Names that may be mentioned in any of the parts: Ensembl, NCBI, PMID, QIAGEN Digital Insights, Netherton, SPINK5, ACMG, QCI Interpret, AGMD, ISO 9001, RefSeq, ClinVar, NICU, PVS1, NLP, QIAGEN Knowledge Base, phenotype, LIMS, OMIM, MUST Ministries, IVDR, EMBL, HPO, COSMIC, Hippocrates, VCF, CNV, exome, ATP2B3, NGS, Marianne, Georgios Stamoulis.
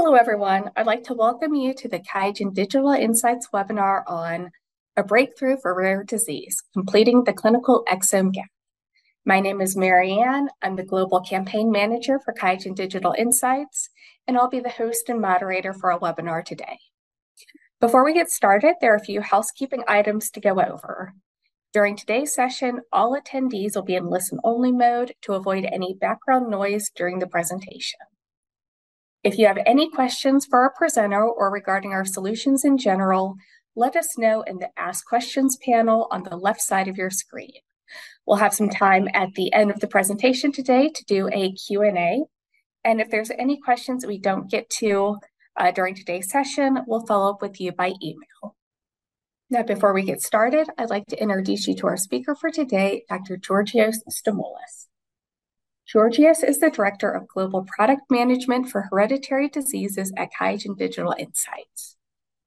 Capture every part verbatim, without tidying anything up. Hello, everyone. I'd like to welcome you to the QIAGEN Digital Insights webinar on A Breakthrough for Rare Disease, Completing the Clinical Exome Gap. My name is Marianne. I'm the Global Campaign Manager for QIAGEN Digital Insights, and I'll be the host and moderator for our webinar today. Before we get started, there are a few housekeeping items to go over. During today's session, all attendees will be in listen-only mode to avoid any background noise during the presentation. If you have any questions for our presenter or regarding our solutions in general, let us know in the Ask Questions panel on the left side of your screen. We'll have some time at the end of the presentation today to do a Q and A. And if there's any questions that we don't get to uh, during today's session, we'll follow up with you by email. Now, before we get started, I'd like to introduce you to our speaker for today, Doctor Georgios Stamoulis. Georgios is the Director of Global Product Management for Hereditary Diseases at QIAGEN Digital Insights.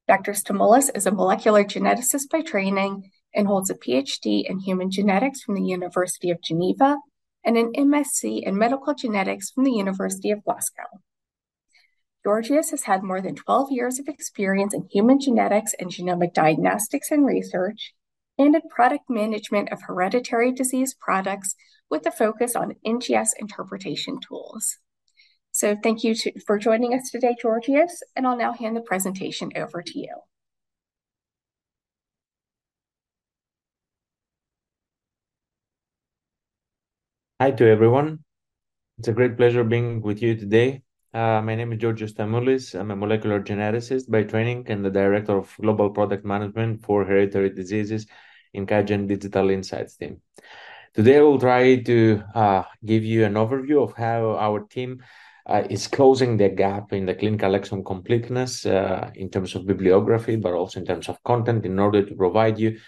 Doctor Stamoulis is a molecular geneticist by training and holds a P H D in human genetics from the University of Geneva and an M S C in medical genetics from the University of Glasgow. Georgios has had more than twelve years of experience in human genetics and genomic diagnostics and research, and in product management of hereditary disease products with a focus on N G S interpretation tools. So thank you to, for joining us today, Georgios, and I'll now hand the presentation over to you. Hi to everyone. It's a great pleasure being with you today. Uh, my name is Georgios Stamoulis. I'm a molecular geneticist by training and the Director of Global Product Management for Hereditary Diseases in QIAGEN Digital Insights team. Today, I will try to uh, give you an overview of how our team uh, is closing the gap in the clinical exome completeness uh, in terms of bibliography, but also in terms of content, in order to provide you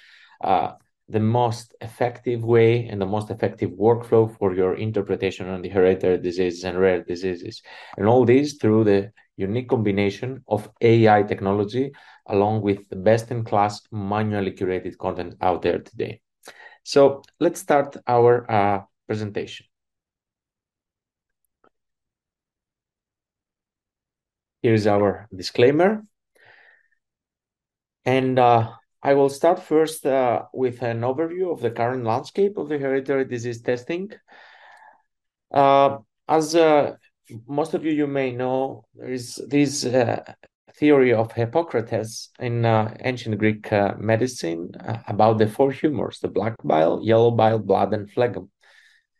uh, the most effective way and the most effective workflow for your interpretation on the hereditary diseases and rare diseases. And all this through the unique combination of A I technology, along with the best-in-class manually curated content out there today. So let's start our uh, presentation. Here's our disclaimer. And uh, I will start first uh, with an overview of the current landscape of the hereditary disease testing. Uh, as uh, most of you, you may know, there is this uh, theory of Hippocrates in uh, ancient Greek uh, medicine uh, about the four humors, the black bile, yellow bile, blood, and phlegm.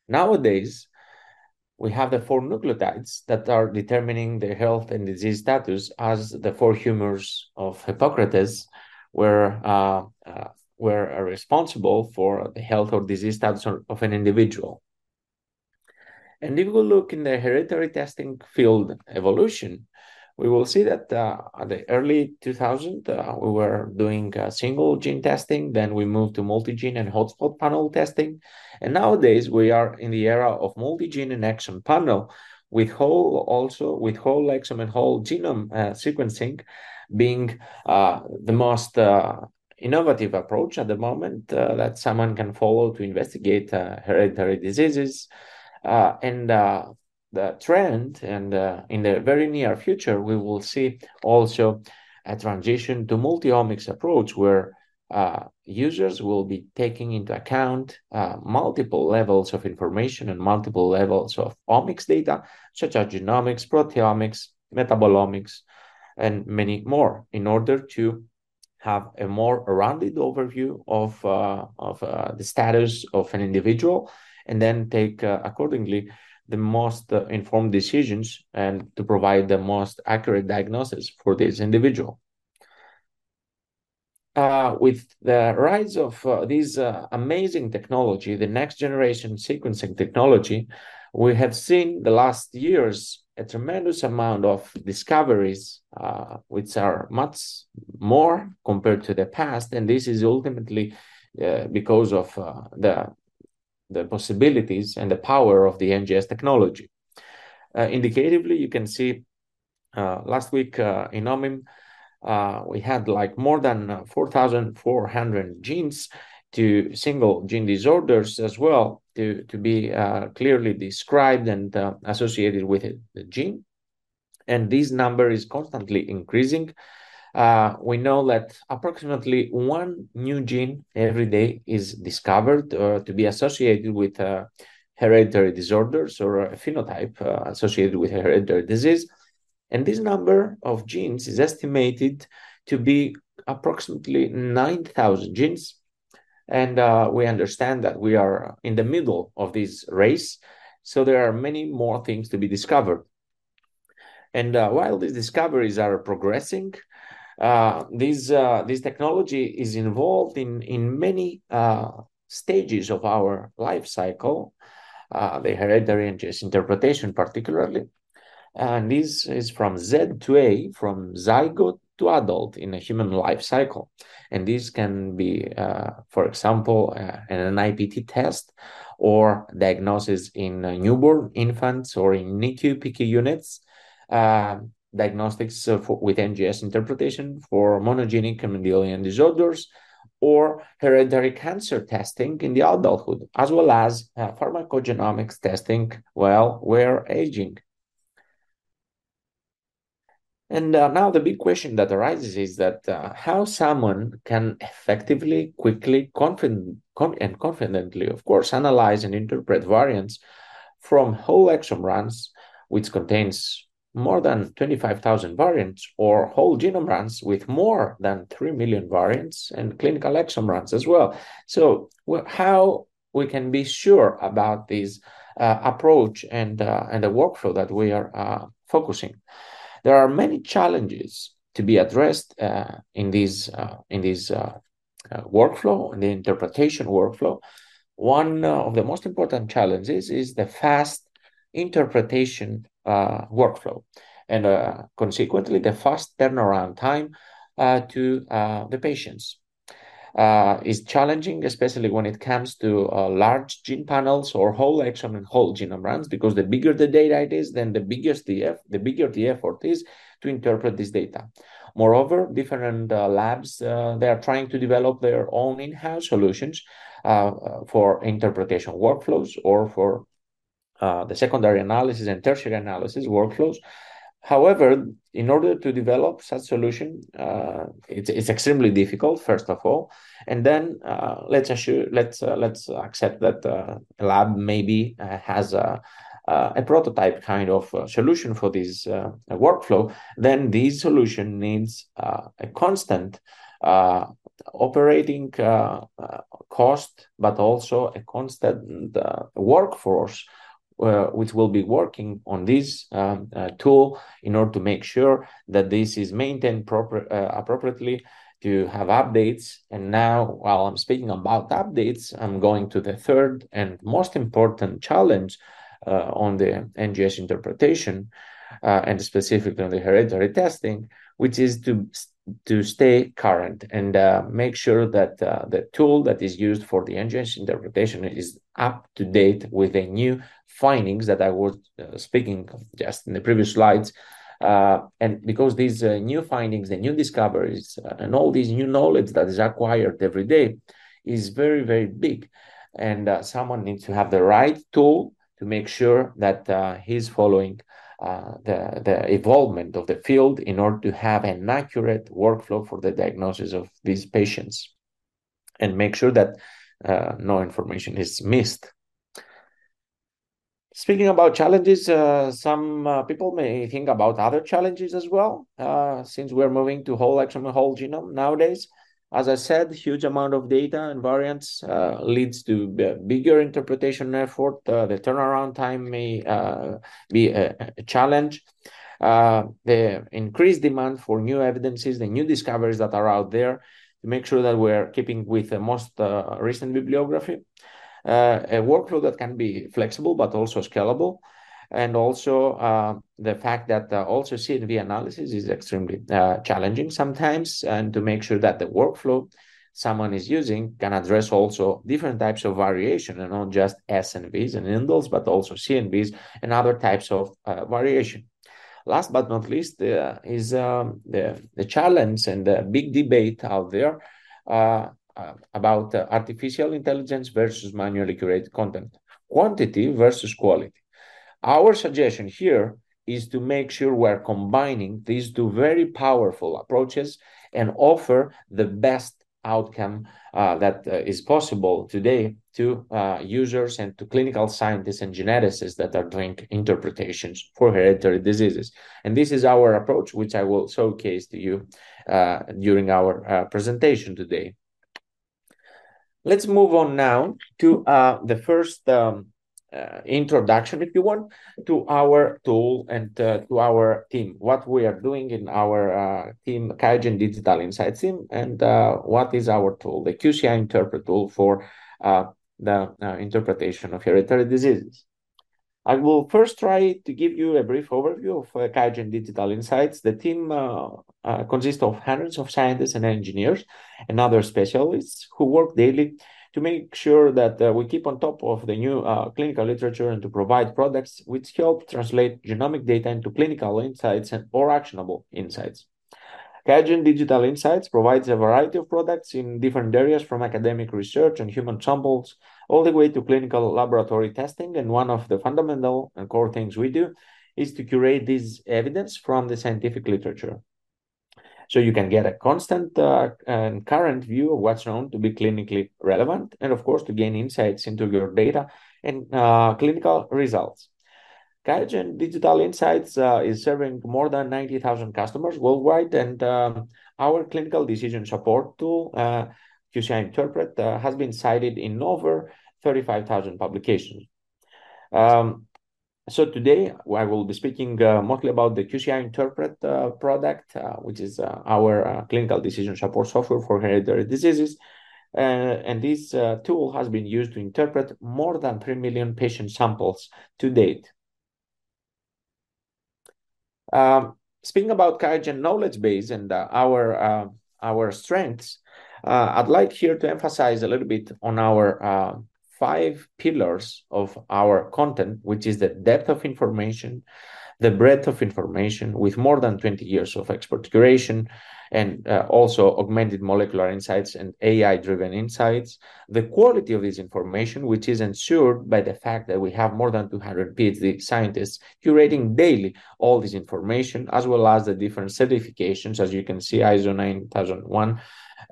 Nowadays, we have the four nucleotides that are determining the health and disease status as the four humors of Hippocrates, Were, uh, uh, were responsible for the health or disease status of an individual. And if we look in the hereditary testing field evolution, we will see that uh, at the early two thousands, uh, we were doing uh, single gene testing, then we moved to multi-gene and hotspot panel testing. And nowadays we are in the era of multi-gene and exome panel, with whole also with whole exome and whole genome uh, sequencing being uh, the most uh, innovative approach at the moment uh, that someone can follow to investigate uh, hereditary diseases. Uh, and uh, the trend, and uh, in the very near future, we will see also a transition to multi-omics approach, where uh, users will be taking into account uh, multiple levels of information and multiple levels of omics data, such as genomics, proteomics, metabolomics, and many more, in order to have a more rounded overview of uh, of uh, the status of an individual, and then take uh, accordingly the most uh, informed decisions, and to provide the most accurate diagnosis for this individual. Uh, with the rise of uh, this uh, amazing technology, the next generation sequencing technology, we have seen the last years a tremendous amount of discoveries, uh, which are much more compared to the past. And this is ultimately uh, because of uh, the, the possibilities and the power of the N G S technology. Uh, indicatively, you can see uh, last week uh, in O M I M, uh, we had like more than four thousand four hundred genes to single gene disorders as well, to, to be uh, clearly described and uh, associated with it, the gene. and this number is constantly increasing. Uh, we know that approximately one new gene every day is discovered uh, to be associated with uh, hereditary disorders or a phenotype uh, associated with hereditary disease. And this number of genes is estimated to be approximately nine thousand genes. And uh, we understand that we are in the middle of this race, so there are many more things to be discovered. And uh, while these discoveries are progressing, Uh, this, uh, this technology is involved in, in many uh, stages of our life cycle, uh, the hereditary N G S interpretation particularly. And this is from Z to A, from zygote to adult in a human life cycle. And this can be, uh, for example, uh, an N I P T test or diagnosis in uh, newborn infants or in NICU, P I C U units. Uh, diagnostics for, with N G S interpretation for monogenic and Mendelian disorders, or hereditary cancer testing in the adulthood, as well as uh, pharmacogenomics testing while we're aging. And uh, now the big question that arises is that uh, how someone can effectively, quickly, confident, com- and confidently, of course, analyze and interpret variants from whole exome runs, which contains more than twenty-five thousand variants, or whole genome runs with more than three million variants, and clinical exome runs as well. So well, how we can be sure about this uh, approach and, uh, and the workflow that we are uh, focusing. There are many challenges to be addressed uh, in this, uh, in this uh, uh, workflow, in the interpretation workflow. One of the most important challenges is the fast interpretation Uh, workflow, and uh, consequently the fast turnaround time uh, to uh, the patients uh, is challenging, especially when it comes to uh, large gene panels or whole exome and whole genome runs, because the bigger the data it is, then the biggest the eff- the bigger the effort is to interpret this data. Moreover, different uh, labs uh, they are trying to develop their own in-house solutions uh, for interpretation workflows or for Uh, the secondary analysis and tertiary analysis workflows. However, in order to develop such solution, uh, it's, it's extremely difficult, first of all. And then uh, let's assure, let's uh, let's accept that uh, a lab maybe uh, has a, uh, a prototype kind of uh, solution for this uh, workflow. Then this solution needs uh, a constant uh, operating uh, uh, cost, but also a constant uh, workforce Uh, which will be working on this um, uh, tool in order to make sure that this is maintained proper, uh, appropriately, to have updates. And now, while I'm speaking about updates, I'm going to the third and most important challenge uh, on the N G S interpretation, uh, and specifically on the hereditary testing, which is to to stay current and uh, make sure that uh, the tool that is used for the N G S interpretation is up to date with the new findings that I was uh, speaking of just in the previous slides. Uh, and because these uh, new findings, the new discoveries, uh, and all these new knowledge that is acquired every day is very, very big. And uh, someone needs to have the right tool to make sure that uh, he's following Uh, the, the evolvement of the field in order to have an accurate workflow for the diagnosis of these patients and make sure that uh, no information is missed. Speaking about challenges, uh, some uh, people may think about other challenges as well, uh, since we're moving to whole exome and whole genome nowadays. As I said, huge amount of data and variants uh, leads to b- bigger interpretation effort. Uh, the turnaround time may uh, be a, a challenge. Uh, the increased demand for new evidences, the new discoveries that are out there, to make sure that we're keeping with the most uh, recent bibliography. Uh, a workflow that can be flexible, but also scalable. And also uh, the fact that uh, also C N V analysis is extremely uh, challenging sometimes, and to make sure that the workflow someone is using can address also different types of variation and not just S N Vs and indels, but also C N Vs and other types of uh, variation. Last but not least uh, is um, the, the challenge and the big debate out there uh, uh, about uh, artificial intelligence versus manually curated content, quantity versus quality. Our suggestion here is to make sure we're combining these two very powerful approaches and offer the best outcome uh, that uh, is possible today to uh, users and to clinical scientists and geneticists that are doing interpretations for hereditary diseases. And this is our approach, which I will showcase to you uh, during our uh, presentation today. Let's move on now to uh, the first um, uh, introduction, if you want, to our tool and uh, to our team, what we are doing in our uh, team, QIAGEN Digital Insights team, and uh, what is our tool, the Q C I Interpret tool for uh, the uh, interpretation of hereditary diseases. I will first try to give you a brief overview of uh, QIAGEN Digital Insights. The team uh, uh, consists of hundreds of scientists and engineers and other specialists who work daily to make sure that uh, we keep on top of the new uh, clinical literature and to provide products which help translate genomic data into clinical insights and or actionable insights. QIAGEN Digital Insights provides a variety of products in different areas, from academic research and human samples all the way to clinical laboratory testing. And one of the fundamental and core things we do is to curate this evidence from the scientific literature, so you can get a constant uh, and current view of what's known to be clinically relevant, and of course, to gain insights into your data and uh, clinical results. QIAGEN Digital Insights uh, is serving more than ninety thousand customers worldwide, and um, our clinical decision support tool, uh, Q C I Interpret, uh, has been cited in over thirty-five thousand publications. Um, so today, I will be speaking uh, mostly about the Q C I Interpret uh, product, uh, which is uh, our uh, clinical decision support software for hereditary diseases. Uh, and this uh, tool has been used to interpret more than three million patient samples to date. Um, speaking about QIAGEN Knowledge Base and uh, our uh, our strengths, uh, I'd like here to emphasize a little bit on our uh, five pillars of our content, which is the depth of information, the breadth of information with more than twenty years of expert curation, and uh, also augmented molecular insights and A I-driven insights, the quality of this information, which is ensured by the fact that we have more than two hundred PhD scientists curating daily all this information, as well as the different certifications, as you can see, I S O nine thousand one,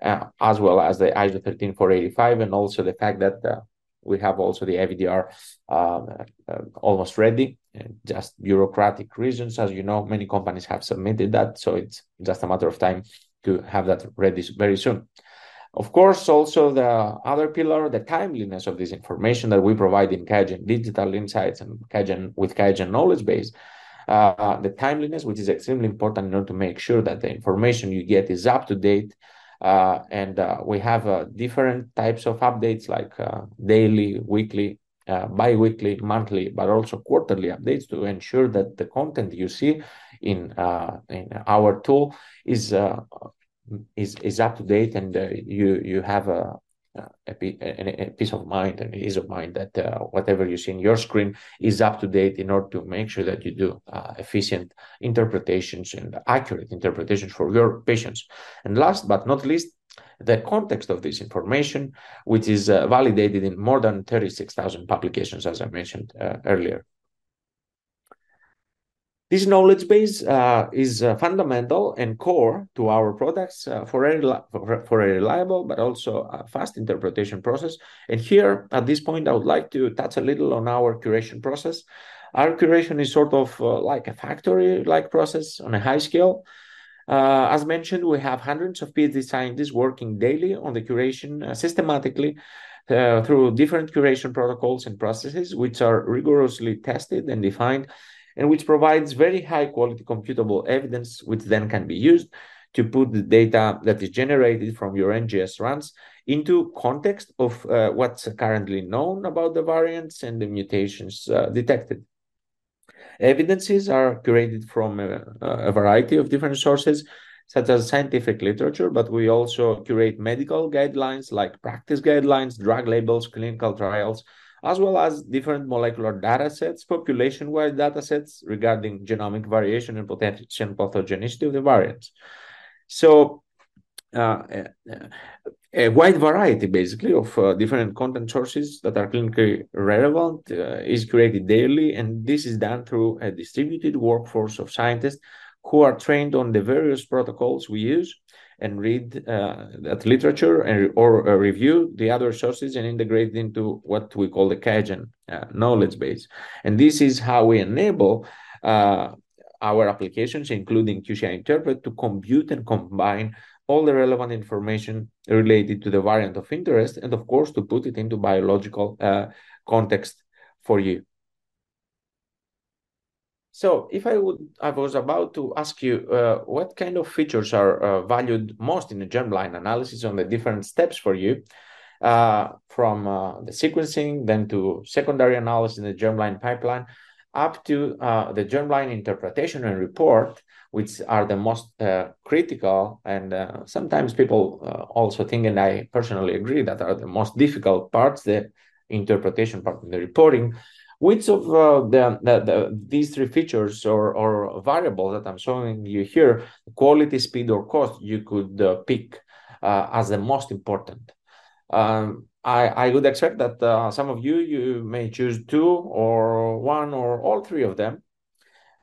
uh, as well as the I S O thirteen four eighty-five, and also the fact that uh, we have also the I V D R uh, uh, almost ready, just bureaucratic reasons. As you know, many companies have submitted that, so it's just a matter of time to have that ready very soon. Of course, also the other pillar, the timeliness of this information that we provide in QIAGEN Digital Insights and QIAGEN, with QIAGEN Knowledge Base, uh, the timeliness, which is extremely important in order to make sure that the information you get is up to date. Uh, and uh, we have uh, different types of updates like uh, daily, weekly, uh, bi-weekly, monthly, but also quarterly updates to ensure that the content you see in uh, in our tool is uh, is is up to date, and uh, you you have a, a a peace of mind and ease of mind that uh, whatever you see in your screen is up to date, in order to make sure that you do uh, efficient interpretations and accurate interpretations for your patients. And last but not least, the context of this information, which is uh, validated in more than thirty-six thousand publications, as I mentioned uh, earlier. This knowledge base uh, is uh, fundamental and core to our products uh, for, a for, for a reliable but also a fast interpretation process. And here, at this point, I would like to touch a little on our curation process. Our curation is sort of uh, like a factory-like process on a high scale. Uh, as mentioned, we have hundreds of PhD scientists working daily on the curation uh, systematically uh, through different curation protocols and processes, which are rigorously tested and defined, and which provides very high-quality computable evidence, which then can be used to put the data that is generated from your N G S runs into context of uh, what's currently known about the variants and the mutations uh, detected. Evidences are curated from a, a variety of different sources, such as scientific literature, but we also curate medical guidelines like practice guidelines, drug labels, clinical trials, as well as different molecular data sets, population-wide data sets regarding genomic variation and potential pathogenicity of the variants. So uh, a wide variety, basically, of uh, different content sources that are clinically relevant uh, is created daily, and this is done through a distributed workforce of scientists who are trained on the various protocols we use and read uh, that literature and, or uh, review the other sources and integrate into what we call the QIAGEN uh, knowledge base. And this is how we enable uh, our applications, including Q C I Interpret, to compute and combine all the relevant information related to the variant of interest, and of course, to put it into biological uh, context for you. So if I would, I was about to ask you uh, what kind of features are uh, valued most in a germline analysis on the different steps for you, uh, from uh, the sequencing, then to secondary analysis in the germline pipeline, up to uh, the germline interpretation and report, which are the most uh, critical, and uh, sometimes people uh, also think, and I personally agree, that are the most difficult parts, the interpretation part and the reporting. Which of uh, the, the, the these three features or, or variables that I'm showing you here, quality, speed, or cost, you could uh, pick uh, as the most important? Um, I, I would expect that uh, some of you, you may choose two or one or all three of them.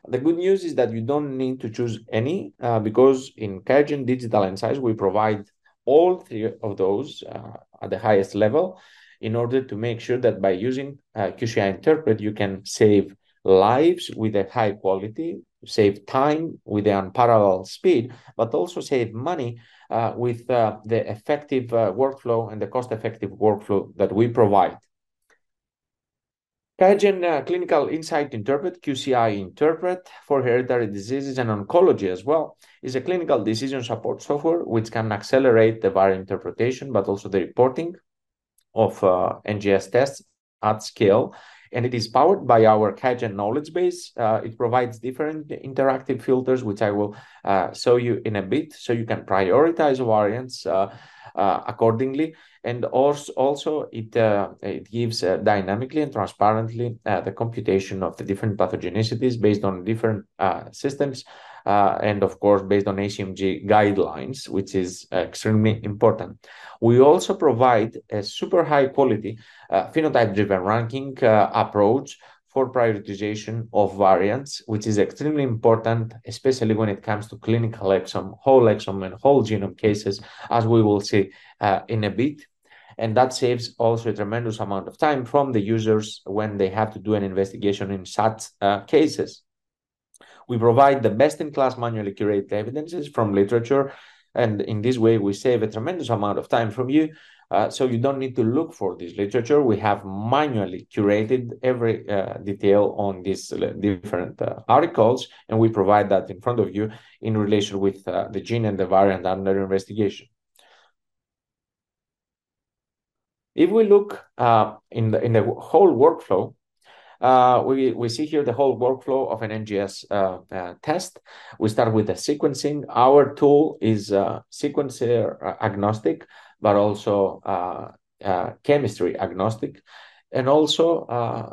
The good news is that you don't need to choose any uh, because in QIAGEN Digital Insights, we provide all three of those uh, at the highest level, in order to make sure that by using uh, Q C I Interpret, you can save lives with a high quality, save time with the unparalleled speed, but also save money uh, with uh, the effective uh, workflow and the cost-effective workflow that we provide. QIAGEN uh, Clinical Insight Interpret, Q C I Interpret, for hereditary diseases and oncology as well, is a clinical decision support software which can accelerate the variant interpretation, but also the reporting of uh, N G S tests at scale, and it is powered by our QIAGEN knowledge base. Uh, it provides different interactive filters, which I will uh, show you in a bit, so you can prioritize variants uh, uh, accordingly, and also, also it, uh, it gives uh, dynamically and transparently uh, the computation of the different pathogenicities based on different uh, systems, Uh, and of course, based on A C M G guidelines, which is uh, extremely important. We also provide a super high quality uh, phenotype-driven ranking uh, approach for prioritization of variants, which is extremely important, especially when it comes to clinical exome, whole exome, and whole genome cases, as we will see uh, in a bit. And that saves also a tremendous amount of time from the users when they have to do an investigation in such uh, cases. We provide the best-in-class manually curated evidences from literature, and in this way, we save a tremendous amount of time from you, uh, so you don't need to look for this literature. We have manually curated every uh, detail on these different uh, articles, and we provide that in front of you in relation with uh, the gene and the variant under investigation. If we look uh, in the, in the whole workflow, Uh, we, we see here the whole workflow of an N G S uh, uh, test. We start with the sequencing. Our tool is uh, sequencer agnostic, but also uh, uh, chemistry agnostic. And also uh,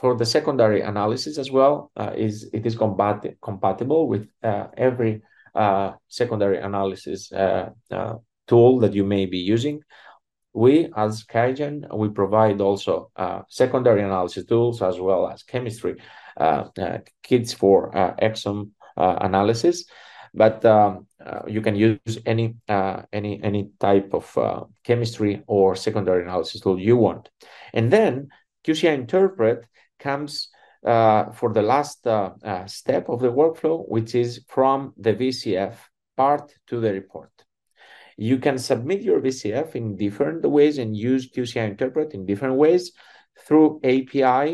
for the secondary analysis as well, uh, is it is combat compatible with uh, every uh, secondary analysis uh, uh, tool that you may be using. We, as QIAGEN, we provide also uh, secondary analysis tools as well as chemistry uh, uh, kits for uh, exome uh, analysis. But um, uh, you can use any uh, any any type of uh, chemistry or secondary analysis tool you want. And then Q C I Interpret comes uh, for the last uh, uh, step of the workflow, which is from the V C F part to the report. You can submit your V C F in different ways and use Q C I Interpret in different ways through A P I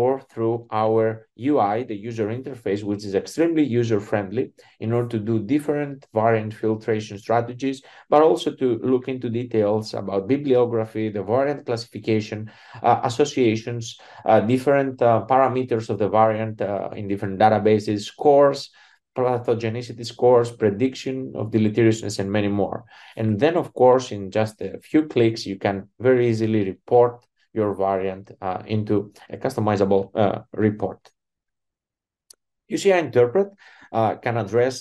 or through our U I, the user interface, which is extremely user-friendly in order to do different variant filtration strategies, but also to look into details about bibliography, the variant classification, uh, associations, uh, different uh, parameters of the variant uh, in different databases, scores, pathogenicity scores, prediction of deleteriousness, and many more. And then, of course, in just a few clicks, you can very easily report your variant uh, into a customizable uh, report. Q C I Interpret uh, can address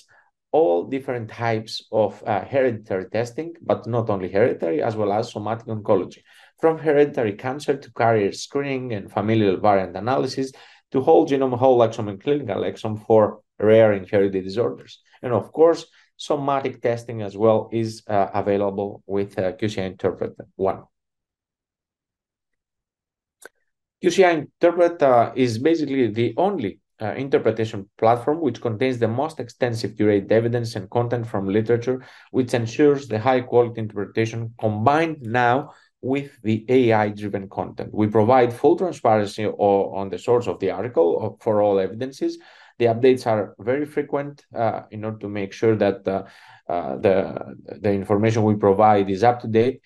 all different types of uh, hereditary testing, but not only hereditary, as well as somatic oncology, from hereditary cancer to carrier screening and familial variant analysis to whole genome, whole exome, and clinical exome for rare inherited disorders. And of course, somatic testing as well is uh, available with uh, Q C I Interpret one. Q C I Interpret uh, is basically the only Uh, interpretation platform which contains the most extensive curated evidence and content from literature, which ensures the high quality interpretation combined now with the A I-driven content. We provide full transparency or, on the source of the article or for all evidences. The updates are very frequent uh, in order to make sure that uh, uh, the, the information we provide is up to date.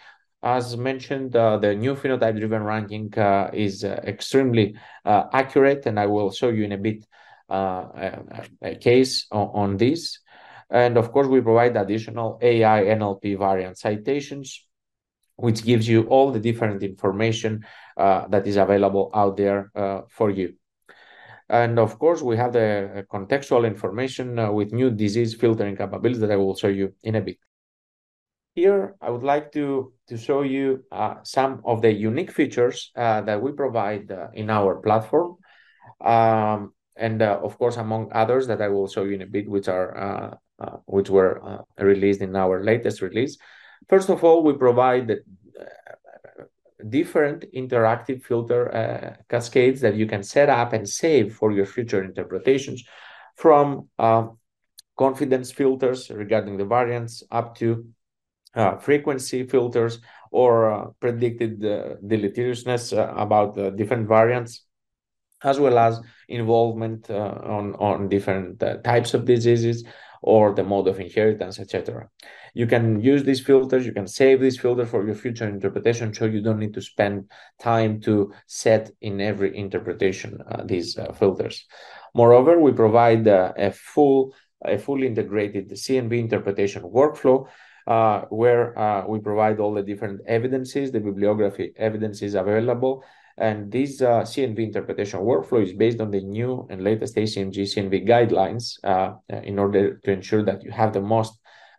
As mentioned, uh, the new phenotype-driven ranking uh, is uh, extremely uh, accurate, and I will show you in a bit uh, a, a case on, on this. And of course, we provide additional A I N L P variant citations, which gives you all the different information uh, that is available out there uh, for you. And of course, we have the contextual information uh, with new disease filtering capabilities that I will show you in a bit. Here, I would like to, to show you uh, some of the unique features uh, that we provide uh, in our platform. Um, and uh, of course, among others that I will show you in a bit, which are uh, uh, which were uh, released in our latest release. First of all, we provide the, uh, different interactive filter uh, cascades that you can set up and save for your future interpretations, from uh, confidence filters regarding the variants up to Uh, frequency filters or uh, predicted uh, deleteriousness uh, about uh, different variants, as well as involvement uh, on, on different uh, types of diseases or the mode of inheritance, et cetera. You can use these filters, you can save these filters for your future interpretation, so you don't need to spend time to set in every interpretation uh, these uh, filters. Moreover, we provide uh, a full, a fully integrated C N V interpretation workflow, Uh, where uh, we provide all the different evidences, the bibliography evidences available. And this uh, C N V interpretation workflow is based on the new and latest A C M G C N V guidelines uh, in order to ensure that you have the most,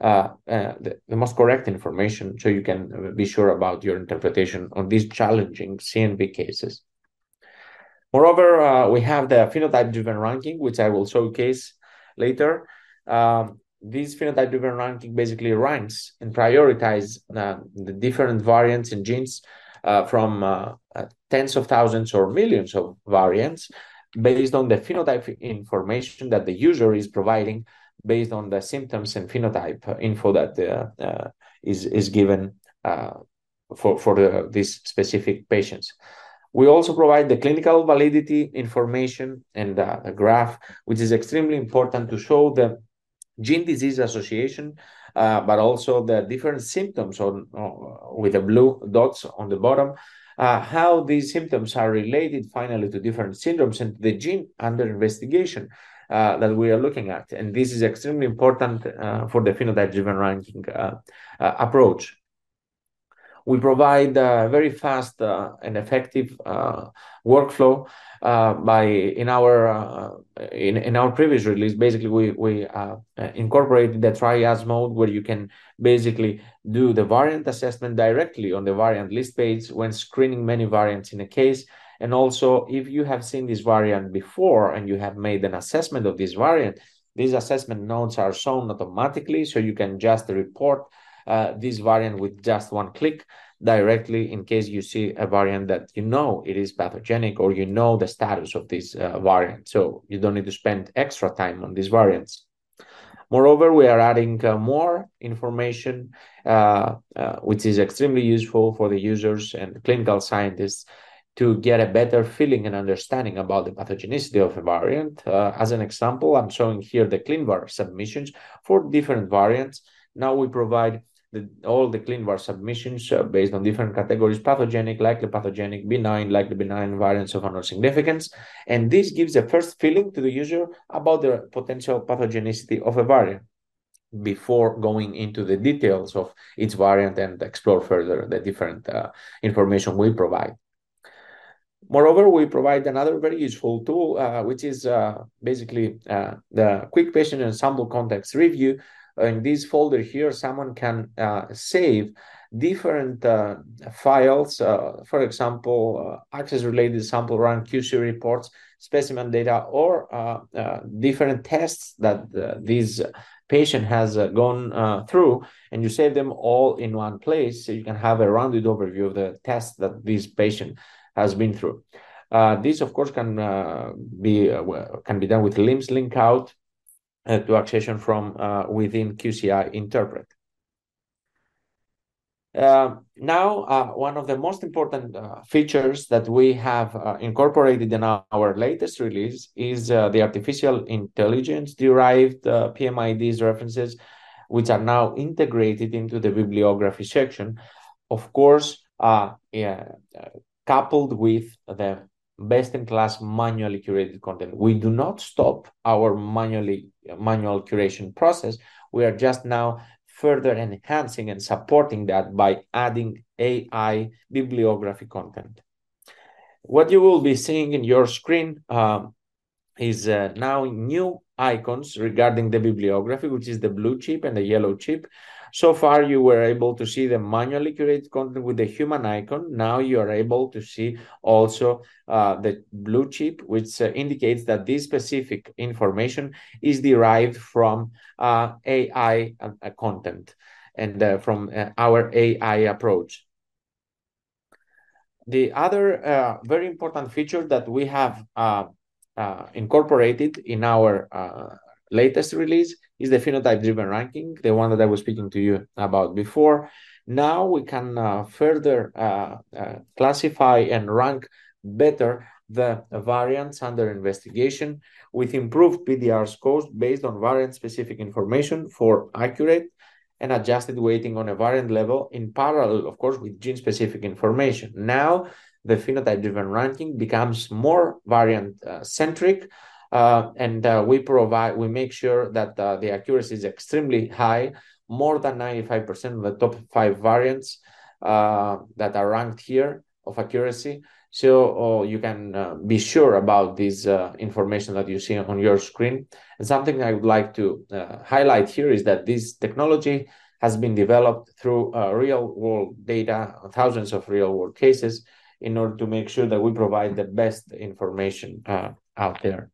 uh, uh, the, the most correct information, so you can be sure about your interpretation on these challenging C N V cases. Moreover, uh, we have the phenotype-driven ranking, which I will showcase later. Um, This phenotype-driven ranking basically ranks and prioritizes uh, the different variants and genes uh, from uh, uh, tens of thousands or millions of variants based on the phenotype information that the user is providing, based on the symptoms and phenotype info that uh, uh, is, is given uh, for, for the, these specific patients. We also provide the clinical validity information and uh, a graph, which is extremely important to show the gene disease association, uh, but also the different symptoms on, on with the blue dots on the bottom, uh, how these symptoms are related finally to different syndromes and the gene under investigation uh, that we are looking at. And this is extremely important uh, for the phenotype-driven ranking uh, uh, approach. We provide a very fast uh, and effective uh, workflow uh, by in our uh, in, in our previous release. Basically, we, we uh, incorporated the triage mode, where you can basically do the variant assessment directly on the variant list page when screening many variants in a case. And also, if you have seen this variant before and you have made an assessment of this variant, these assessment notes are shown automatically, so you can just report Uh, this variant with just one click directly, in case you see a variant that you know it is pathogenic, or you know the status of this uh, variant, so you don't need to spend extra time on these variants. Moreover, we are adding uh, more information uh, uh, which is extremely useful for the users and clinical scientists to get a better feeling and understanding about the pathogenicity of a variant. Uh, as an example, I'm showing here the ClinVar submissions for different variants. Now we provide The, all the ClinVar submissions uh, based on different categories: pathogenic, likely pathogenic, benign, likely benign, variants of unknown significance. And this gives a first feeling to the user about the potential pathogenicity of a variant before going into the details of each variant and explore further the different uh, information we provide. Moreover, we provide another very useful tool, uh, which is uh, basically uh, the quick patient ensemble context review. In this folder here, someone can uh, save different uh, files, uh, for example, uh, access-related sample run, Q C reports, specimen data, or uh, uh, different tests that uh, this patient has uh, gone uh, through, and you save them all in one place, so you can have a rounded overview of the tests that this patient has been through. Uh, this, of course, can uh, be uh, can be done with LIMS link out uh, to accession from uh, within Q C I Interpret. Uh, now, uh, one of the most important uh, features that we have uh, incorporated in our, our latest release is uh, the artificial intelligence-derived uh, P M I Ds references, which are now integrated into the bibliography section. Of course, uh, yeah, uh, coupled with the best-in-class manually curated content. We do not stop our manually manual curation process. We are just now further enhancing and supporting that by adding A I bibliography content. What you will be seeing in your screen um, is uh, now new icons regarding the bibliography, which is the blue chip and the yellow chip. So far, you were able to see the manually curated content with the human icon. Now you are able to see also uh, the blue chip, which uh, indicates that this specific information is derived from uh, A I uh, content and uh, from uh, our A I approach. The other uh, very important feature that we have uh, uh, incorporated in our uh, latest release is the phenotype-driven ranking, the one that I was speaking to you about before. Now we can uh, further uh, uh, classify and rank better the variants under investigation with improved P D R scores based on variant-specific information for accurate and adjusted weighting on a variant level in parallel, of course, with gene-specific information. Now the phenotype-driven ranking becomes more variant-centric, Uh, and uh, we provide, we make sure that uh, the accuracy is extremely high, more than ninety-five percent of the top five variants uh, that are ranked here of accuracy. So oh, you can uh, be sure about this uh, information that you see on your screen. And something I would like to uh, highlight here is that this technology has been developed through uh, real-world data, thousands of real-world cases, in order to make sure that we provide the best information uh, out there.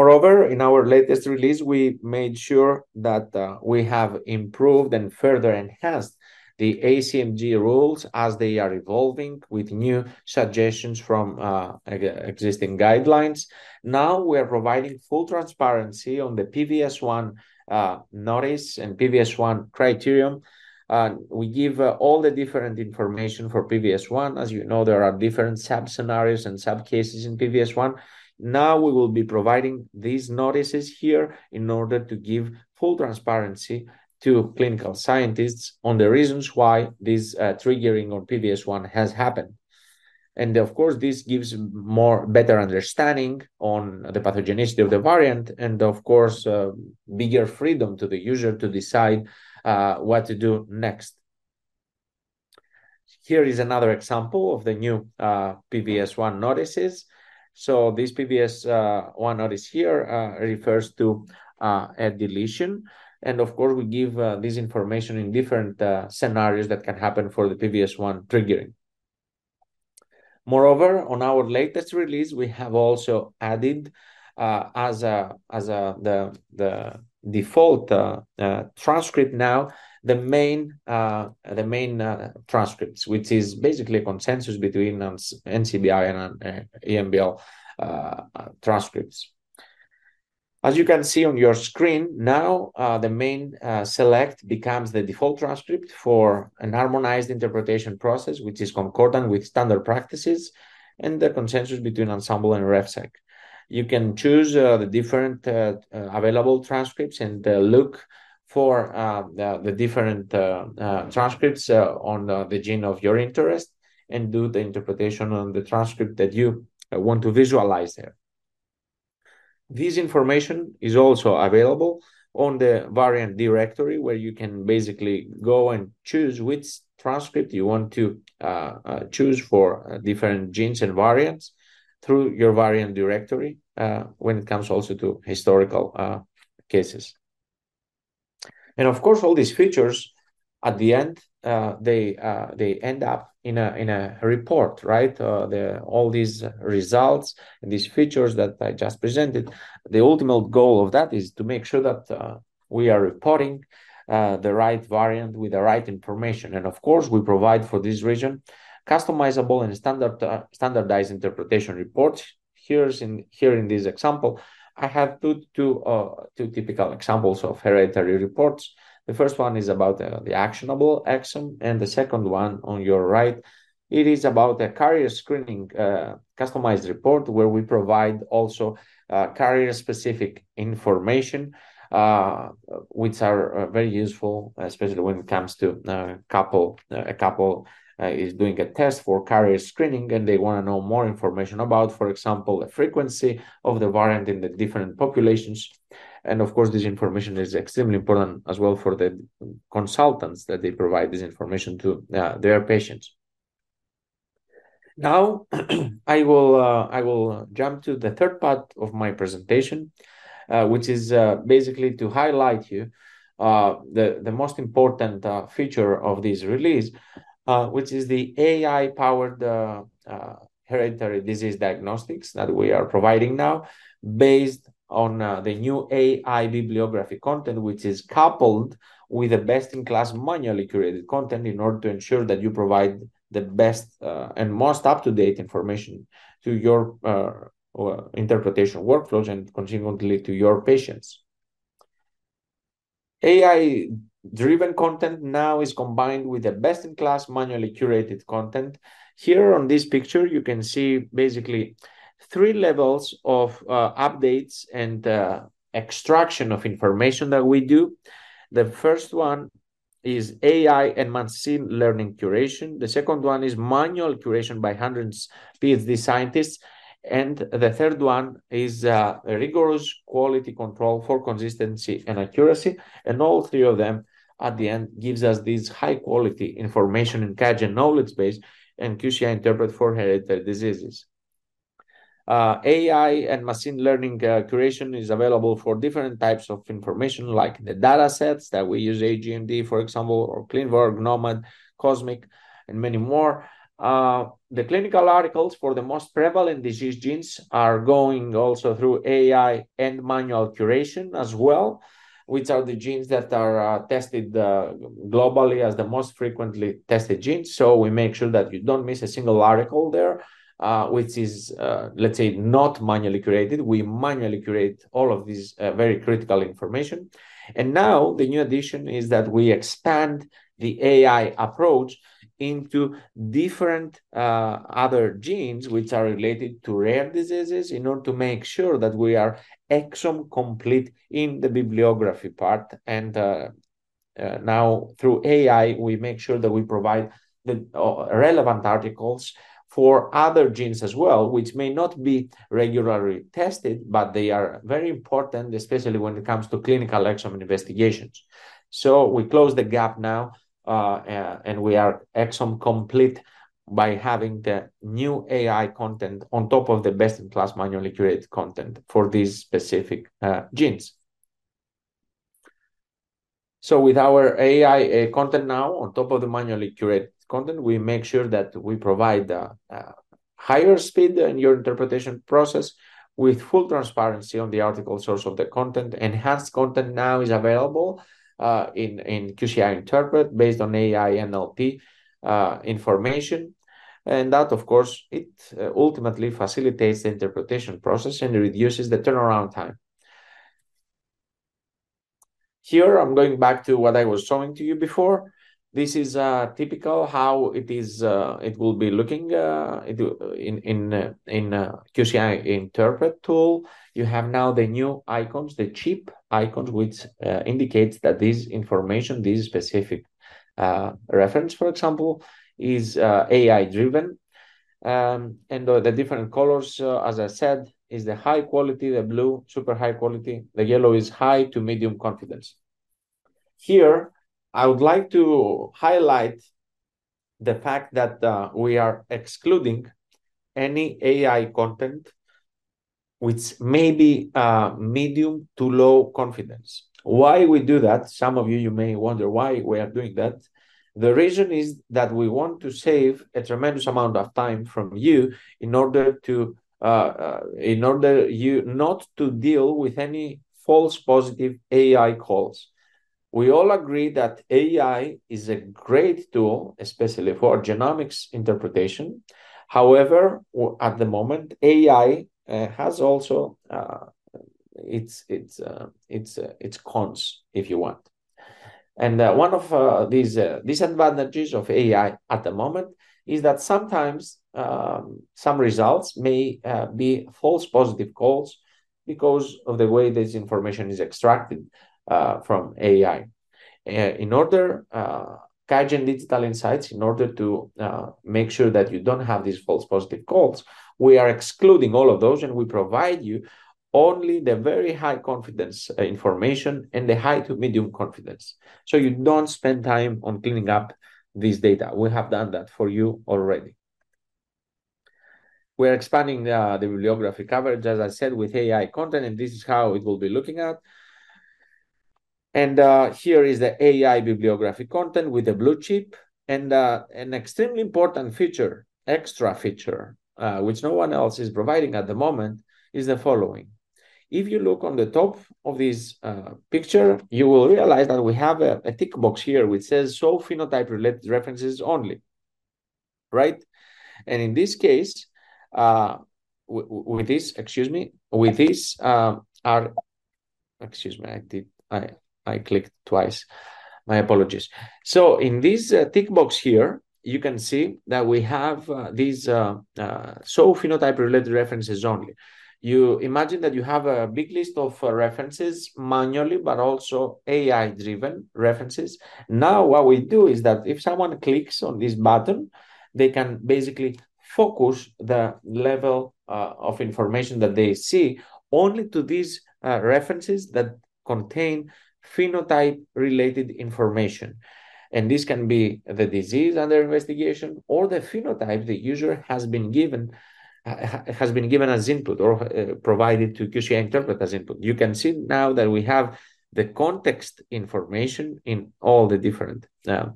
Moreover, in our latest release, we made sure that uh, we have improved and further enhanced the A C M G rules as they are evolving with new suggestions from uh, existing guidelines. Now we are providing full transparency on the P V S one uh, notice and P V S one criterion. Uh, we give uh, all the different information for P V S one. As you know, there are different sub-scenarios and sub-cases in P V S one. Now we will be providing these notices here in order to give full transparency to clinical scientists on the reasons why this uh, triggering on P V S one has happened. And of course, this gives more better understanding on the pathogenicity of the variant and, of course, uh, bigger freedom to the user to decide uh, what to do next. Here is another example of the new uh, P V S one notices. So this P V S one uh, notice here uh, refers to uh, a deletion. And of course, we give uh, this information in different uh, scenarios that can happen for the P V S one triggering. Moreover, on our latest release, we have also added uh, as, a, as a, the, the default uh, uh, transcript now, the main, uh, the main uh, transcripts, which is basically a consensus between N C B I and E M B L uh, transcripts. As you can see on your screen, now uh, the main uh, select becomes the default transcript for an harmonized interpretation process, which is concordant with standard practices and the consensus between Ensembl and RefSeq. You can choose uh, the different uh, available transcripts and uh, look for uh, the, the different uh, uh, transcripts uh, on uh, the gene of your interest and do the interpretation on the transcript that you uh, want to visualize there. This information is also available on the variant directory, where you can basically go and choose which transcript you want to uh, uh, choose for uh, different genes and variants through your variant directory uh, when it comes also to historical uh, cases. And of course, all these features at the end, uh, they uh, they end up in a in a report, right? Uh, the all these results and these features that I just presented. The ultimate goal of that is to make sure that uh, we are reporting uh, the right variant with the right information. And of course, we provide for this region customizable and standard uh, standardized interpretation reports. Here's in here in this example. I have two, two, uh, two typical examples of hereditary reports. The first one is about uh, the actionable exome, and the second one on your right, it is about a carrier screening uh, customized report where we provide also uh, carrier-specific information, uh, which are uh, very useful, especially when it comes to uh, couple, uh, a couple uh, is doing a test for carrier screening and they want to know more information about, for example, the frequency of the variant in the different populations. And of course, this information is extremely important as well for the consultants that they provide this information to uh, their patients. Now, I will uh, I will jump to the third part of my presentation, uh, which is uh, basically to highlight you uh, the the most important uh, feature of this release, uh, which is the A I-powered uh, uh, hereditary disease diagnostics that we are providing now, based on uh, the new A I bibliography content, which is coupled with the best-in-class manually curated content in order to ensure that you provide the best uh, and most up-to-date information to your uh, interpretation workflows and consequently to your patients. A I-driven content now is combined with the best-in-class manually curated content. Here on this picture, you can see basically three levels of uh, updates and uh, extraction of information that we do. The first one is A I and machine learning curation. The second one is manual curation by hundreds of PhD scientists. And the third one is uh, rigorous quality control for consistency and accuracy. And all three of them at the end gives us this high quality information in QIAGEN Knowledge Base and Q C I Interpret for hereditary diseases. Uh, A I and machine learning uh, curation is available for different types of information, like the data sets that we use, A G M D, for example, or ClinVar, gnomAD, COSMIC, and many more. Uh, the clinical articles for the most prevalent disease genes are going also through A I and manual curation as well, which are the genes that are uh, tested uh, globally as the most frequently tested genes. So we make sure that you don't miss a single article there. Uh, which is, uh, let's say, not manually curated. We manually curate all of this uh, very critical information. And now the new addition is that we expand the A I approach into different uh, other genes which are related to rare diseases in order to make sure that we are exome complete in the bibliography part. And uh, uh, now through A I, we make sure that we provide the uh, relevant articles for other genes as well, which may not be regularly tested, but they are very important, especially when it comes to clinical exome investigations. So we close the gap now, uh, and we are exome complete by having the new A I content on top of the best-in-class manually curated content for these specific uh, genes. So with our A I uh, content now on top of the manually curated content, we make sure that we provide a, a higher speed in your interpretation process with full transparency on the article source of the content. Enhanced content now is available uh, in, in Q C I Interpret based on A I N L P uh, information. And that, of course, it uh, ultimately facilitates the interpretation process and reduces the turnaround time. Here, I'm going back to what I was showing to you before. This is uh, typical how it is. Uh, it will be looking uh, in in uh, in uh, Q C I Interpret tool. You have now the new icons, the chip icons, which uh, indicates that this information, this specific uh, reference, for example, is uh, A I driven, um, and uh, the different colors, uh, as I said, is the high quality. The blue, super high quality. The yellow is high to medium confidence. Here, I would like to highlight the fact that uh, we are excluding any A I content which may be uh, medium to low confidence. Why we do that? Some of you, you may wonder why we are doing that. The reason is that we want to save a tremendous amount of time from you in order to uh, uh, in order you not to deal with any false positive A I calls. We all agree that A I is a great tool, especially for genomics interpretation. However, at the moment, A I uh, has also uh, its its uh, its uh, its cons, if you want. And uh, one of uh, these uh, disadvantages of A I at the moment is that sometimes um, some results may uh, be false positive calls because of the way this information is extracted uh, from A I. Uh, in order, uh, QIAGEN Digital Insights, in order to uh, make sure that you don't have these false positive calls, we are excluding all of those, and we provide you only the very high confidence information and the high to medium confidence. So you don't spend time on cleaning up this data. We have done that for you already. We're expanding the, the bibliography coverage, as I said, with A I content, and this is how it will be looking at. And uh, here is the A I bibliography content with the blue chip, and uh, an extremely important feature, extra feature, uh, which no one else is providing at the moment, is the following. If you look on the top of this uh, picture, you will realize that we have a, a tick box here which says show phenotype-related references only, right? And in this case, uh, with this, excuse me, with this uh, are, excuse me, I did, I, I clicked twice. My apologies. So in this uh, tick box here, you can see that we have uh, these uh, uh, show phenotype-related references only. You imagine that you have a big list of uh, references manually, but also A I-driven references. Now, what we do is that if someone clicks on this button, they can basically focus the level uh, of information that they see only to these uh, references that contain phenotype-related information. And this can be the disease under investigation or the phenotype the user has been given has been given as input or uh, provided to Q C I Interpret as input. You can see now that we have the context information in all the different uh,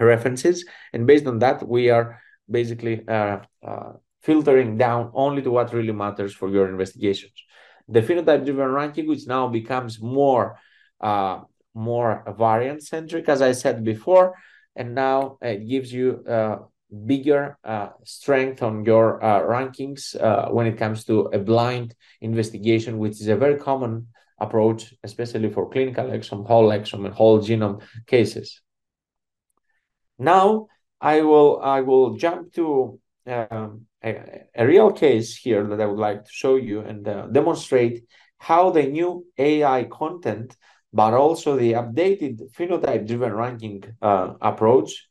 references. And based on that, we are basically uh, uh, filtering down only to what really matters for your investigations. The phenotype-driven ranking, which now becomes more, uh, more variant-centric, as I said before, and now it gives you uh, bigger uh, strength on your uh, rankings uh, when it comes to a blind investigation, which is a very common approach, especially for clinical exome, whole exome, and whole genome cases. Now, I will I will jump to um, a, a real case here that I would like to show you and uh, demonstrate how the new A I content, but also the updated phenotype-driven ranking uh, approach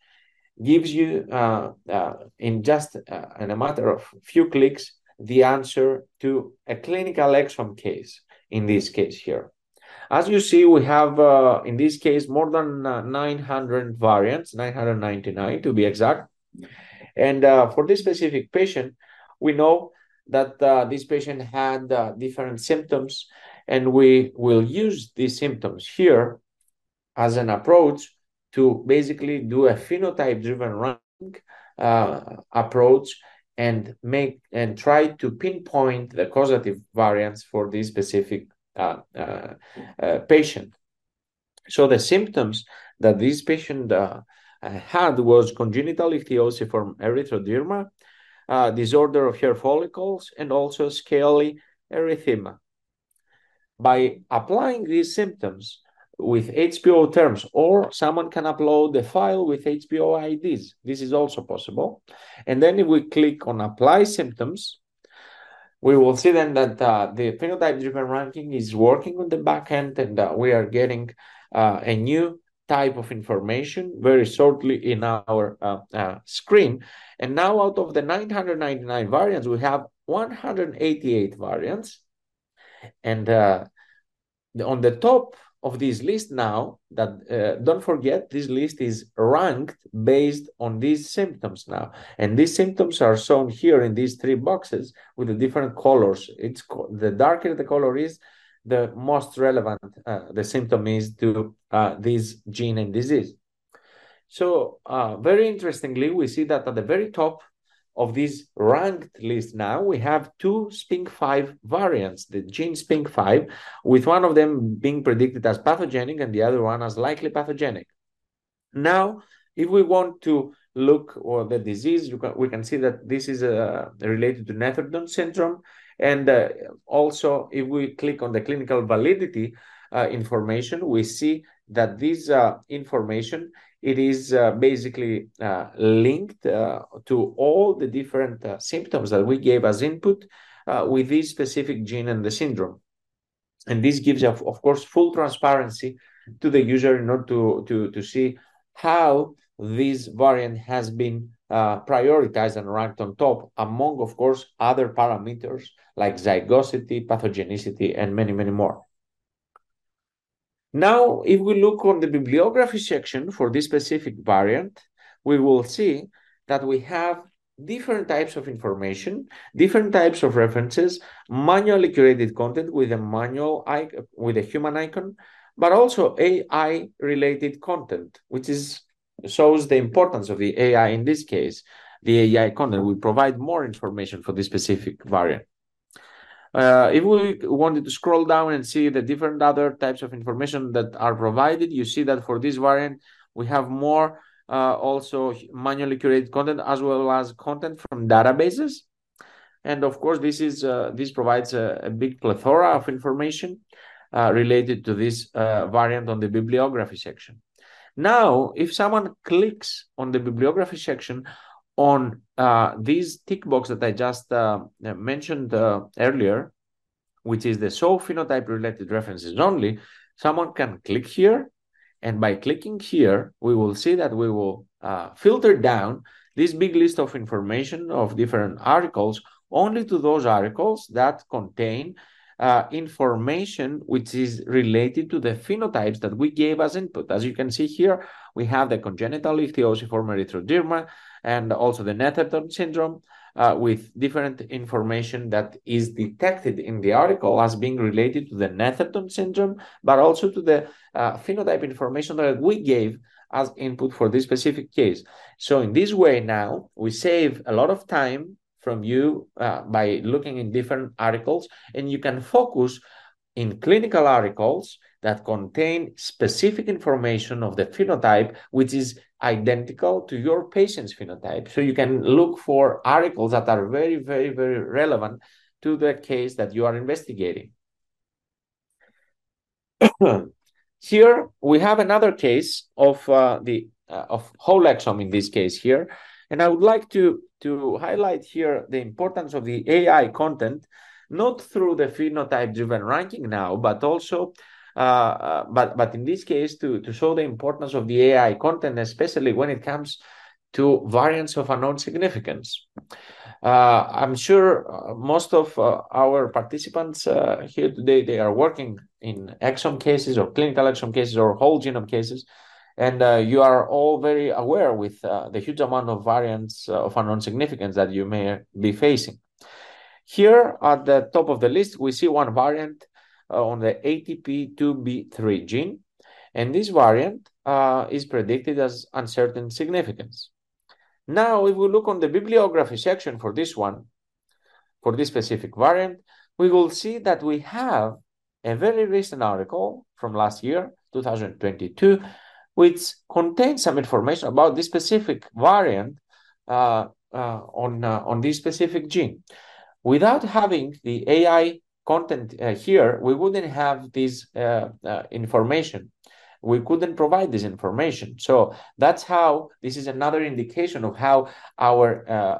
gives you uh, uh, in just uh, in a matter of few clicks the answer to a clinical exome case. In this case here, as you see, we have uh, in this case more than uh, nine hundred variants, nine hundred ninety-nine to be exact. And uh, for this specific patient, we know that uh, this patient had uh, different symptoms, and we will use these symptoms here as an approach to basically do a phenotype-driven ranking uh, approach and make and try to pinpoint the causative variants for this specific uh, uh, uh, patient. So the symptoms that this patient uh, had was congenital ichthyosiform erythroderma, uh, disorder of hair follicles, and also scaly erythema. By applying these symptoms with H P O terms, or someone can upload the file with H P O I Ds. This is also possible. And then if we click on apply symptoms, we will see then that uh, the phenotype-driven ranking is working on the back end, and uh, we are getting uh, a new type of information very shortly in our uh, uh, screen. And now out of the nine hundred ninety-nine variants, we have one hundred eighty-eight variants. And uh, on the top of this list now that, uh, don't forget, this list is ranked based on these symptoms now. And these symptoms are shown here in these three boxes with the different colors. It's co the darker the color is, the most relevant uh, the symptom is to uh, this gene and disease. So uh, very interestingly, we see that at the very top of this ranked list now, we have two SPINK five variants, the gene SPINK five, with one of them being predicted as pathogenic and the other one as likely pathogenic. Now, if we want to look at the disease, you can, we can see that this is uh, related to Netherton syndrome. And uh, also, if we click on the clinical validity uh, information, we see that this uh, information, it is uh, basically uh, linked uh, to all the different uh, symptoms that we gave as input uh, with this specific gene and the syndrome. And this gives, of, of course, full transparency to the user in order to, to, to see how this variant has been uh, prioritized and ranked on top among, of course, other parameters like zygosity, pathogenicity, and many, many more. Now, if we look on the bibliography section for this specific variant, we will see that we have different types of information, different types of references, manually curated content with a manual icon, with a human icon, but also A I-related content, which is shows the importance of the A I in this case. The A I content will provide more information for this specific variant. Uh, if we wanted to scroll down and see the different other types of information that are provided, you see that for this variant, we have more uh, also manually curated content as well as content from databases. And of course, this is uh, this provides a, a big plethora of information uh, related to this uh, variant on the bibliography section. Now, if someone clicks on the bibliography section, on uh, these tick box that I just uh, mentioned uh, earlier, which is the show phenotype-related references only, someone can click here. And by clicking here, we will see that we will uh, filter down this big list of information of different articles only to those articles that contain uh, information which is related to the phenotypes that we gave as input. As you can see here, we have the congenital ichthyosiform erythroderma, and also the Netherton syndrome uh, with different information that is detected in the article as being related to the Netherton syndrome, but also to the uh, phenotype information that we gave as input for this specific case. So in this way now, we save a lot of time from you uh, by looking in different articles, and you can focus in clinical articles that contain specific information of the phenotype, which is identical to your patient's phenotype. So you can look for articles that are very, very, very relevant to the case that you are investigating. Here we have another case of uh, the uh, of whole exome in this case here. And I would like to, to highlight here the importance of the A I content, not through the phenotype-driven ranking now, but also Uh, but but in this case, to, to show the importance of the A I content, especially when it comes to variants of unknown significance. Uh, I'm sure most of uh, our participants uh, here today, they are working in exome cases or clinical exome cases or whole genome cases. And uh, you are all very aware with uh, the huge amount of variants of unknown significance that you may be facing. Here at the top of the list, we see one variant on the A T P two B three gene, and this variant uh, is predicted as uncertain significance. Now, if we look on the bibliography section for this one, for this specific variant, we will see that we have a very recent article from last year, two thousand twenty-two, which contains some information about this specific variant uh, uh, on, uh, on this specific gene. Without having the A I content uh, here, we wouldn't have this uh, uh, information. We couldn't provide this information. So that's how this is another indication of how our uh,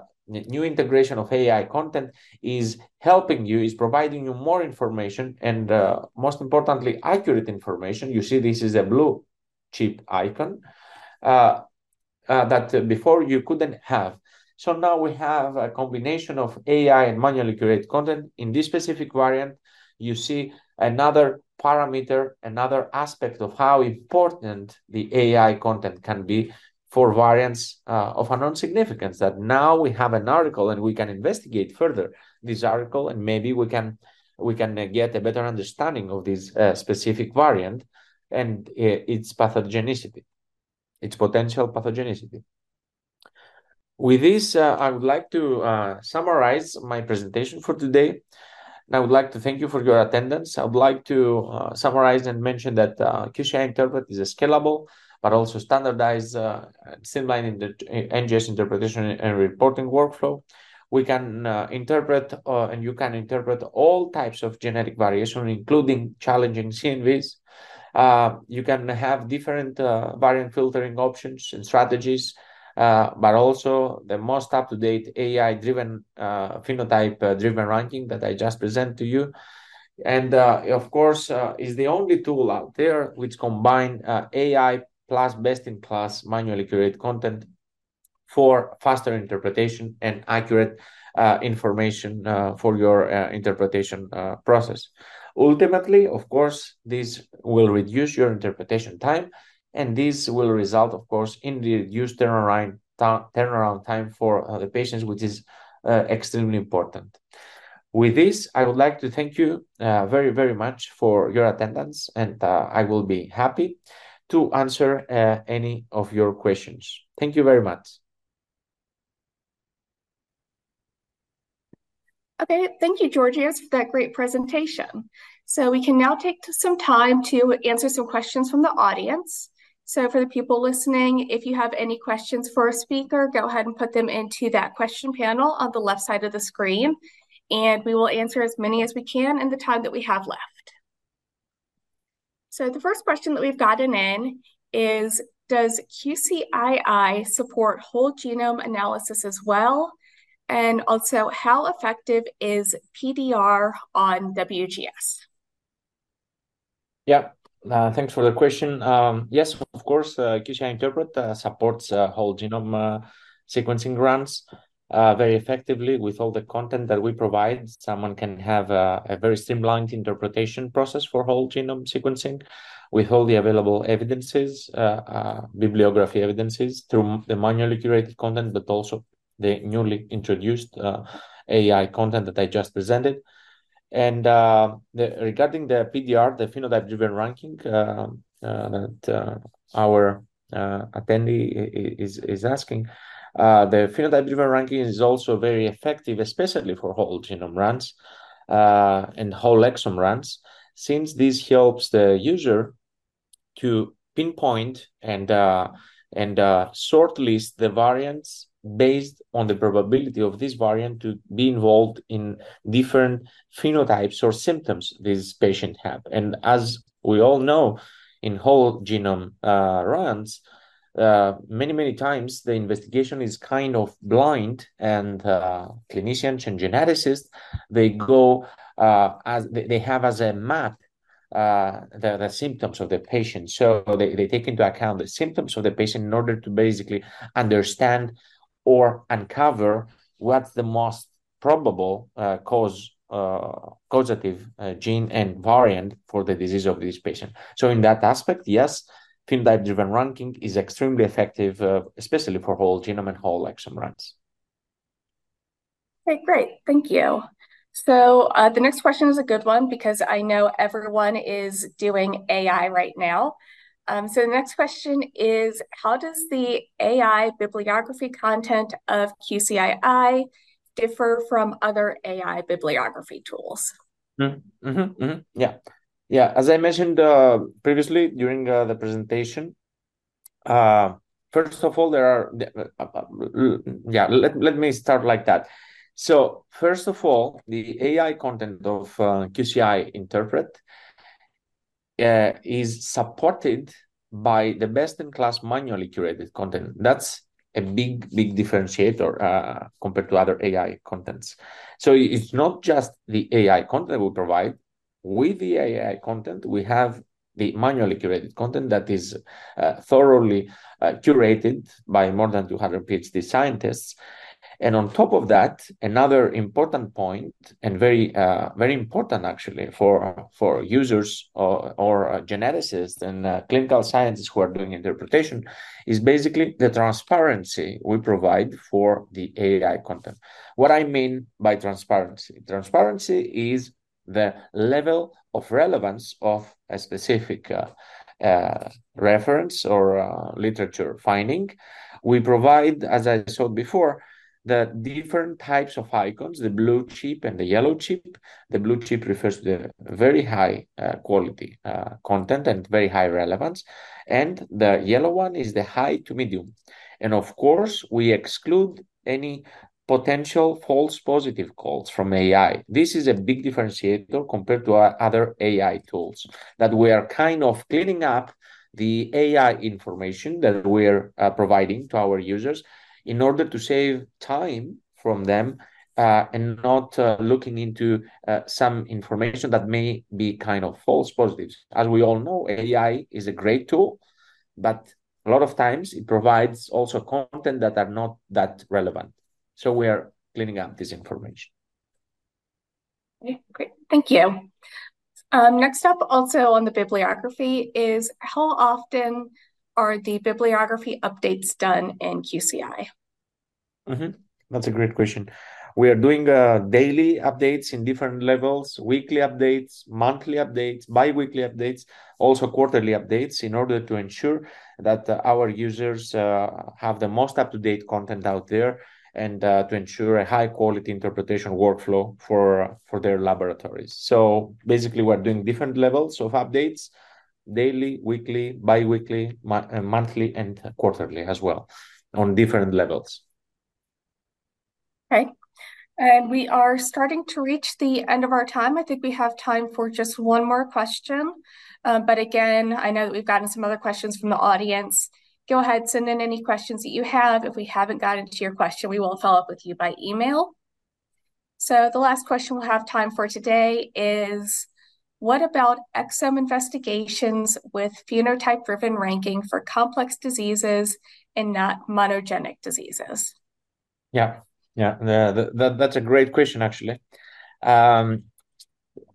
new integration of A I content is helping you, is providing you more information and uh, most importantly, accurate information. You see this is a blue chip icon uh, uh, that uh, before you couldn't have. So now we have a combination of A I and manually curated content. In this specific variant, you see another parameter, another aspect of how important the A I content can be for variants uh, of unknown significance, that now we have an article and we can investigate further this article, and maybe we can we can get a better understanding of this uh, specific variant and uh, its pathogenicity, its potential pathogenicity. With this, uh, I would like to uh, summarize my presentation for today. And I would like to thank you for your attendance. I would like to uh, summarize and mention that uh, Q C I Interpret is a scalable, but also standardized, uh, streamlined N G S interpretation and reporting workflow. We can uh, interpret uh, and you can interpret all types of genetic variation, including challenging C N Vs. Uh, you can have different uh, variant filtering options and strategies, Uh, but also the most up-to-date A I-driven, uh, phenotype-driven ranking that I just presented to you. And uh, of course, uh, is the only tool out there which combines uh, A I plus best-in-class manually curated content for faster interpretation and accurate uh, information uh, for your uh, interpretation uh, process. Ultimately, of course, this will reduce your interpretation time, and this will result, of course, in the reduced turnaround, turnaround time for uh, the patients, which is uh, extremely important. With this, I would like to thank you uh, very, very much for your attendance, and uh, I will be happy to answer uh, any of your questions. Thank you very much. Okay, thank you, Georgios, for that great presentation. So we can now take some time to answer some questions from the audience. So for the people listening, if you have any questions for a speaker, go ahead and put them into that question panel on the left side of the screen, and we will answer as many as we can in the time that we have left. So the first question that we've gotten in is, does Q C I I support whole genome analysis as well? And also, how effective is P D R on W G S? Yeah. Uh, thanks for the question. Um, yes, of course, uh, Q C I Interpret uh, supports uh, whole genome uh, sequencing runs uh, very effectively with all the content that we provide. Someone can have a, a very streamlined interpretation process for whole genome sequencing with all the available evidences, uh, uh, bibliography evidences, through the manually curated content, but also the newly introduced uh, A I content that I just presented. And uh, the, regarding the P D R, the phenotype-driven ranking uh, uh, that uh, our uh, attendee is, is asking, uh, the phenotype-driven ranking is also very effective, especially for whole genome runs uh, and whole exome runs, since this helps the user to pinpoint and, uh, and uh, shortlist the variants based on the probability of this variant to be involved in different phenotypes or symptoms these patients have. And as we all know, in whole genome uh, runs, uh, many, many times the investigation is kind of blind, and uh, clinicians and geneticists, they go uh, as they have as a map uh, the, the symptoms of the patient. So they, they take into account the symptoms of the patient in order to basically understand or uncover what's the most probable uh, cause, uh, causative uh, gene and variant for the disease of this patient. So in that aspect, yes, phenotype-driven ranking is extremely effective, uh, especially for whole genome and whole exome runs. Okay, great, thank you. So uh, the next question is a good one, because I know everyone is doing A I right now. Um, so the next question is, how does the A I bibliography content of Q C I I differ from other A I bibliography tools? Mm-hmm, mm-hmm, yeah, yeah. As I mentioned uh, previously during uh, the presentation, uh, first of all, there are, yeah, let, let me start like that. So first of all, the A I content of uh, Q C I Interpret Uh, is supported by the best-in-class manually curated content. That's a big, big differentiator uh, compared to other A I contents. So it's not just the A I content we provide. With the A I content, we have the manually curated content that is uh, thoroughly uh, curated by more than two hundred PhD scientists. And on top of that, another important point, and very, uh, very important actually for, for users or, or geneticists and uh, clinical scientists who are doing interpretation, is basically the transparency we provide for the A I content. What I mean by transparency, transparency is the level of relevance of a specific uh, uh, reference or uh, literature finding. We provide, as I showed before, the different types of icons, the blue chip and the yellow chip. The blue chip refers to the very high uh, quality uh, content and very high relevance. And the yellow one is the high to medium. And of course, we exclude any potential false positive calls from A I. This is a big differentiator compared to our other A I tools, that we are kind of cleaning up the A I information that we're uh, providing to our users, in order to save time from them uh, and not uh, looking into uh, some information that may be kind of false positives. As we all know, A I is a great tool, but a lot of times it provides also content that are not that relevant. So we are cleaning up this information. Okay, great, thank you. Um, next up, also on the bibliography, is how often are the bibliography updates done in Q C I? Mm-hmm. That's a great question. We are doing uh, daily updates in different levels, weekly updates, monthly updates, bi-weekly updates, also quarterly updates, in order to ensure that uh, our users uh, have the most up-to-date content out there, and uh, to ensure a high-quality interpretation workflow for, for their laboratories. So basically, we're doing different levels of updates, daily, weekly, bi-weekly, mo- uh, monthly, and quarterly as well, on different levels. Okay. And we are starting to reach the end of our time. I think we have time for just one more question. Uh, but again, I know that we've gotten some other questions from the audience. Go ahead, send in any questions that you have. If we haven't gotten to your question, we will follow up with you by email. So the last question we'll have time for today is, what about exome investigations with phenotype-driven ranking for complex diseases and not monogenic diseases? Yeah, yeah, the, the, that's a great question, actually. Um,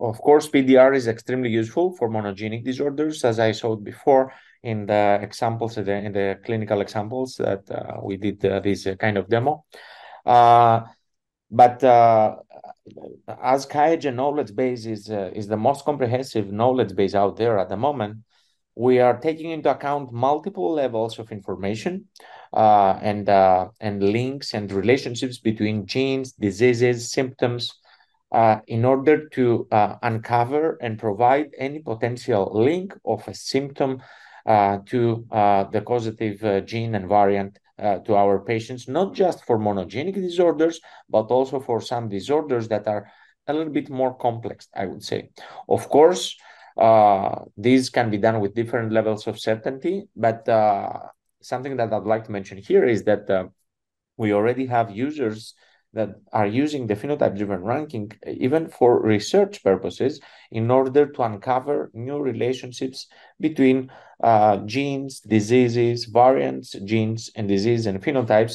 of course, P D R is extremely useful for monogenic disorders, as I showed before in the examples, in the, in the clinical examples that uh, we did uh, this uh, kind of demo. Uh, But uh, as QIAGEN Knowledge Base is, uh, is the most comprehensive knowledge base out there at the moment, we are taking into account multiple levels of information uh, and, uh, and links and relationships between genes, diseases, symptoms, uh, in order to uh, uncover and provide any potential link of a symptom uh, to uh, the causative uh, gene and variant Uh, to our patients, not just for monogenic disorders, but also for some disorders that are a little bit more complex, I would say. Of course, uh, these can be done with different levels of certainty, but uh, something that I'd like to mention here is that uh, we already have users that are using the phenotype-driven ranking, even for research purposes, in order to uncover new relationships between Uh, genes, diseases, variants, genes and disease and phenotypes.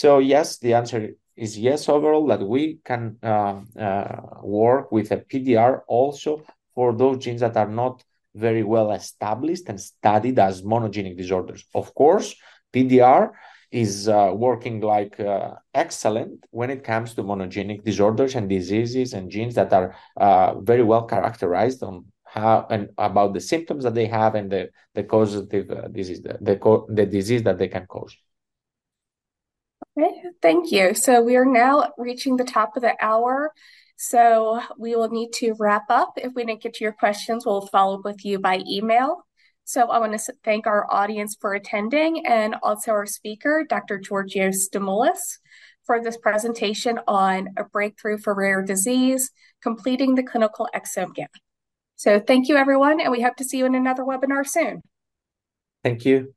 So yes, the answer is yes overall, that we can uh, uh, work with a P D R also for those genes that are not very well established and studied as monogenic disorders. Of course, P D R is uh, working like uh, excellent when it comes to monogenic disorders and diseases and genes that are uh, very well characterized on how and about the symptoms that they have and the, the causative uh, disease, the, the, co- the disease that they can cause. Okay, thank you. So we are now reaching the top of the hour. So we will need to wrap up. If we didn't get to your questions, we'll follow up with you by email. So I want to thank our audience for attending, and also our speaker, Doctor Georgios Stamoulis, for this presentation on a breakthrough for rare disease, completing the clinical exome gap. So thank you, everyone, and we hope to see you in another webinar soon. Thank you.